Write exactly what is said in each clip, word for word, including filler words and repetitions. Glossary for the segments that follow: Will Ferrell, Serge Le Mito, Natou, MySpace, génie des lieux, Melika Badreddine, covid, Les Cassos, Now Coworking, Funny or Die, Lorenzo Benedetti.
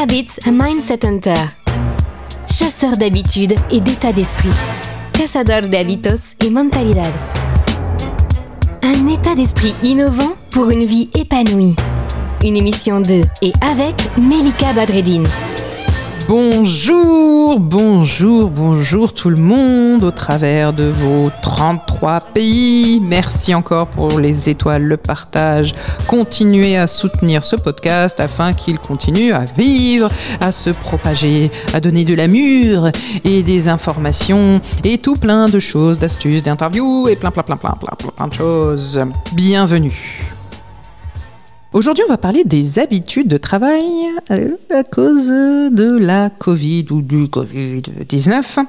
Habits and Mindset Hunter. Chasseur d'habitudes et d'état d'esprit. Cazador de hábitos y mentalidad. Un état d'esprit innovant pour une vie épanouie. Une émission de et avec Melika Badreddine. Bonjour, bonjour, bonjour tout le monde au travers de vos trente-trois pays. Merci encore pour les étoiles, le partage. Continuez à soutenir ce podcast afin qu'il continue à vivre, à se propager, à donner de l'amure et des informations et tout plein de choses, d'astuces, d'interviews et plein, plein, plein, plein, plein, plein de choses. Bienvenue. Aujourd'hui, on va parler des habitudes de travail à cause de la Covid ou du covid dix-neuf,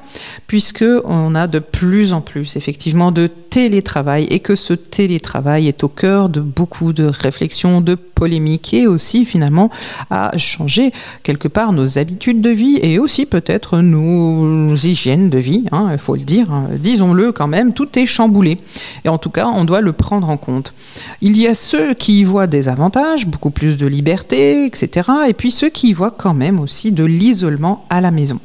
puisqu'on a de plus en plus effectivement de télétravail et que ce télétravail est au cœur de beaucoup de réflexions, de polémiques et aussi finalement à changer quelque part nos habitudes de vie et aussi peut-être nos hygiènes de vie, hein, il faut le dire, hein, disons-le quand même, tout est chamboulé et en tout cas on doit le prendre en compte. Il y a ceux qui y voient des avantages, beaucoup plus de liberté, et cetera. Et puis ceux qui voient quand même aussi de l'isolement à la maison.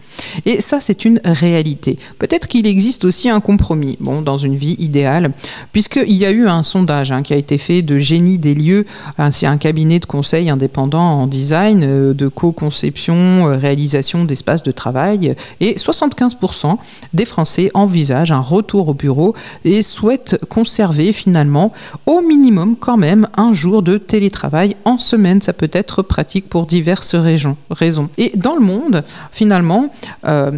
Et ça, c'est une réalité. Peut-être qu'il existe aussi un compromis, bon, dans une vie idéale, puisqu'il y a eu un sondage hein, qui a été fait de génie des lieux. Hein, c'est un cabinet de conseil indépendant en design, euh, de co-conception, euh, réalisation d'espaces de travail. Et soixante-quinze pour cent des Français envisagent un retour au bureau et souhaitent conserver finalement au minimum quand même un jour de télétravail. Télétravail en semaine, ça peut être pratique pour diverses raisons. Et dans le monde, finalement, euh,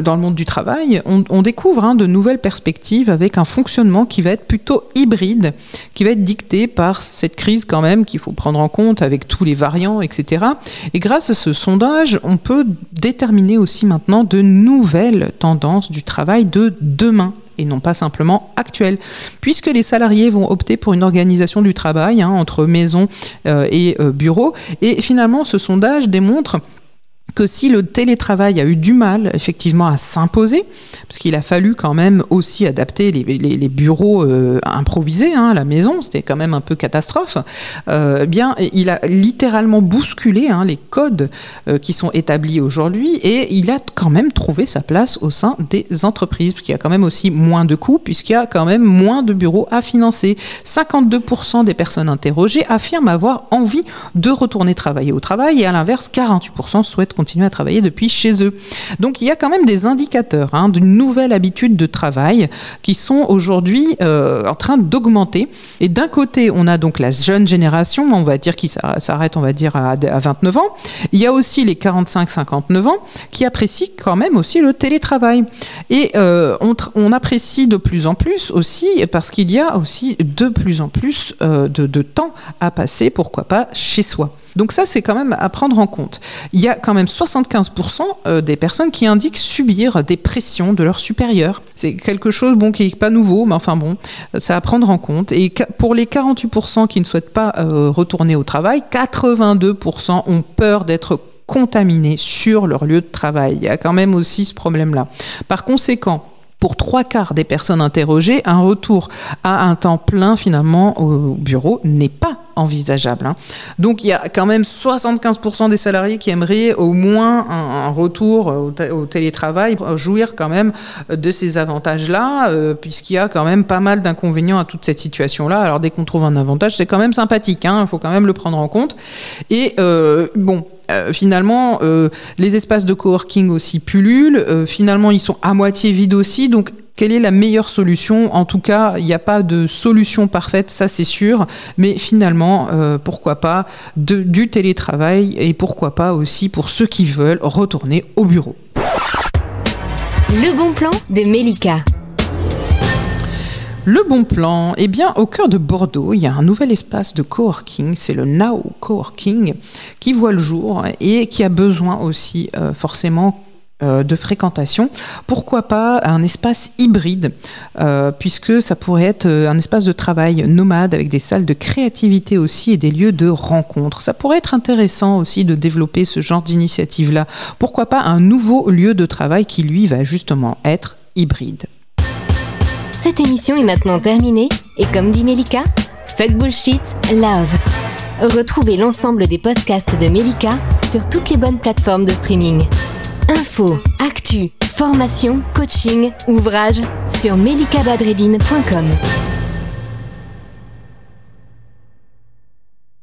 dans le monde du travail, on, on découvre hein, de nouvelles perspectives avec un fonctionnement qui va être plutôt hybride, qui va être dicté par cette crise quand même qu'il faut prendre en compte avec tous les variants, et cetera. Et grâce à ce sondage, on peut déterminer aussi maintenant de nouvelles tendances du travail de demain. Et non pas simplement actuelle, puisque les salariés vont opter pour une organisation du travail hein, entre maison euh, et euh, bureau. Et finalement, ce sondage démontre que si le télétravail a eu du mal effectivement à s'imposer, parce qu'il a fallu quand même aussi adapter les, les, les bureaux euh, improvisés, hein, la maison, c'était quand même un peu catastrophe, euh, bien il a littéralement bousculé hein, les codes euh, qui sont établis aujourd'hui et il a quand même trouvé sa place au sein des entreprises, puisqu'il y a quand même aussi moins de coûts, puisqu'il y a quand même moins de bureaux à financer. cinquante-deux pour cent des personnes interrogées affirment avoir envie de retourner travailler au travail et à l'inverse, quarante-huit pour cent souhaitent continuer à travailler depuis chez eux. Donc il y a quand même des indicateurs hein, d'une nouvelle habitude de travail qui sont aujourd'hui euh, en train d'augmenter. Et d'un côté, on a donc la jeune génération, on va dire qui s'arrête, on va dire à, à vingt-neuf ans. Il y a aussi les quarante-cinq à cinquante-neuf ans qui apprécient quand même aussi le télétravail. Et euh, on, tra- on apprécie de plus en plus aussi parce qu'il y a aussi de plus en plus euh, de, de temps à passer, pourquoi pas, chez soi. Donc ça, c'est quand même à prendre en compte. Il y a quand même soixante-quinze pour cent des personnes qui indiquent subir des pressions de leurs supérieurs. C'est quelque chose bon, qui n'est pas nouveau, mais enfin bon, c'est à prendre en compte. Et pour les quarante-huit pour cent qui ne souhaitent pas euh, retourner au travail, quatre-vingt-deux pour cent ont peur d'être contaminés sur leur lieu de travail. Il y a quand même aussi ce problème-là. Par conséquent, pour trois quarts des personnes interrogées, un retour à un temps plein finalement au bureau n'est pas envisageable. Hein. Donc il y a quand même soixante-quinze pour cent des salariés qui aimeraient au moins un, un retour au, t- au télétravail, jouir quand même de ces avantages-là, euh, puisqu'il y a quand même pas mal d'inconvénients à toute cette situation-là. Alors dès qu'on trouve un avantage, c'est quand même sympathique, hein, faut quand même le prendre en compte. Et euh, bon... Euh, finalement, euh, les espaces de coworking aussi pullulent. Euh, finalement, ils sont à moitié vides aussi. Donc, quelle est la meilleure solution ? En tout cas, il n'y a pas de solution parfaite, ça c'est sûr. Mais finalement, euh, pourquoi pas de, du télétravail et pourquoi pas aussi pour ceux qui veulent retourner au bureau. Le bon plan de Melika. Le bon plan, eh bien, au cœur de Bordeaux, il y a un nouvel espace de coworking, c'est le Now Coworking, qui voit le jour et qui a besoin aussi euh, forcément euh, de fréquentation. Pourquoi pas un espace hybride, euh, puisque ça pourrait être un espace de travail nomade avec des salles de créativité aussi et des lieux de rencontre. Ça pourrait être intéressant aussi de développer ce genre d'initiative-là. Pourquoi pas un nouveau lieu de travail qui, lui, va justement être hybride. Cette émission est maintenant terminée et comme dit Melika, fuck bullshit, love. Retrouvez l'ensemble des podcasts de Melika sur toutes les bonnes plateformes de streaming. Infos, actu, formation, coaching, ouvrages sur melika badreddine point com.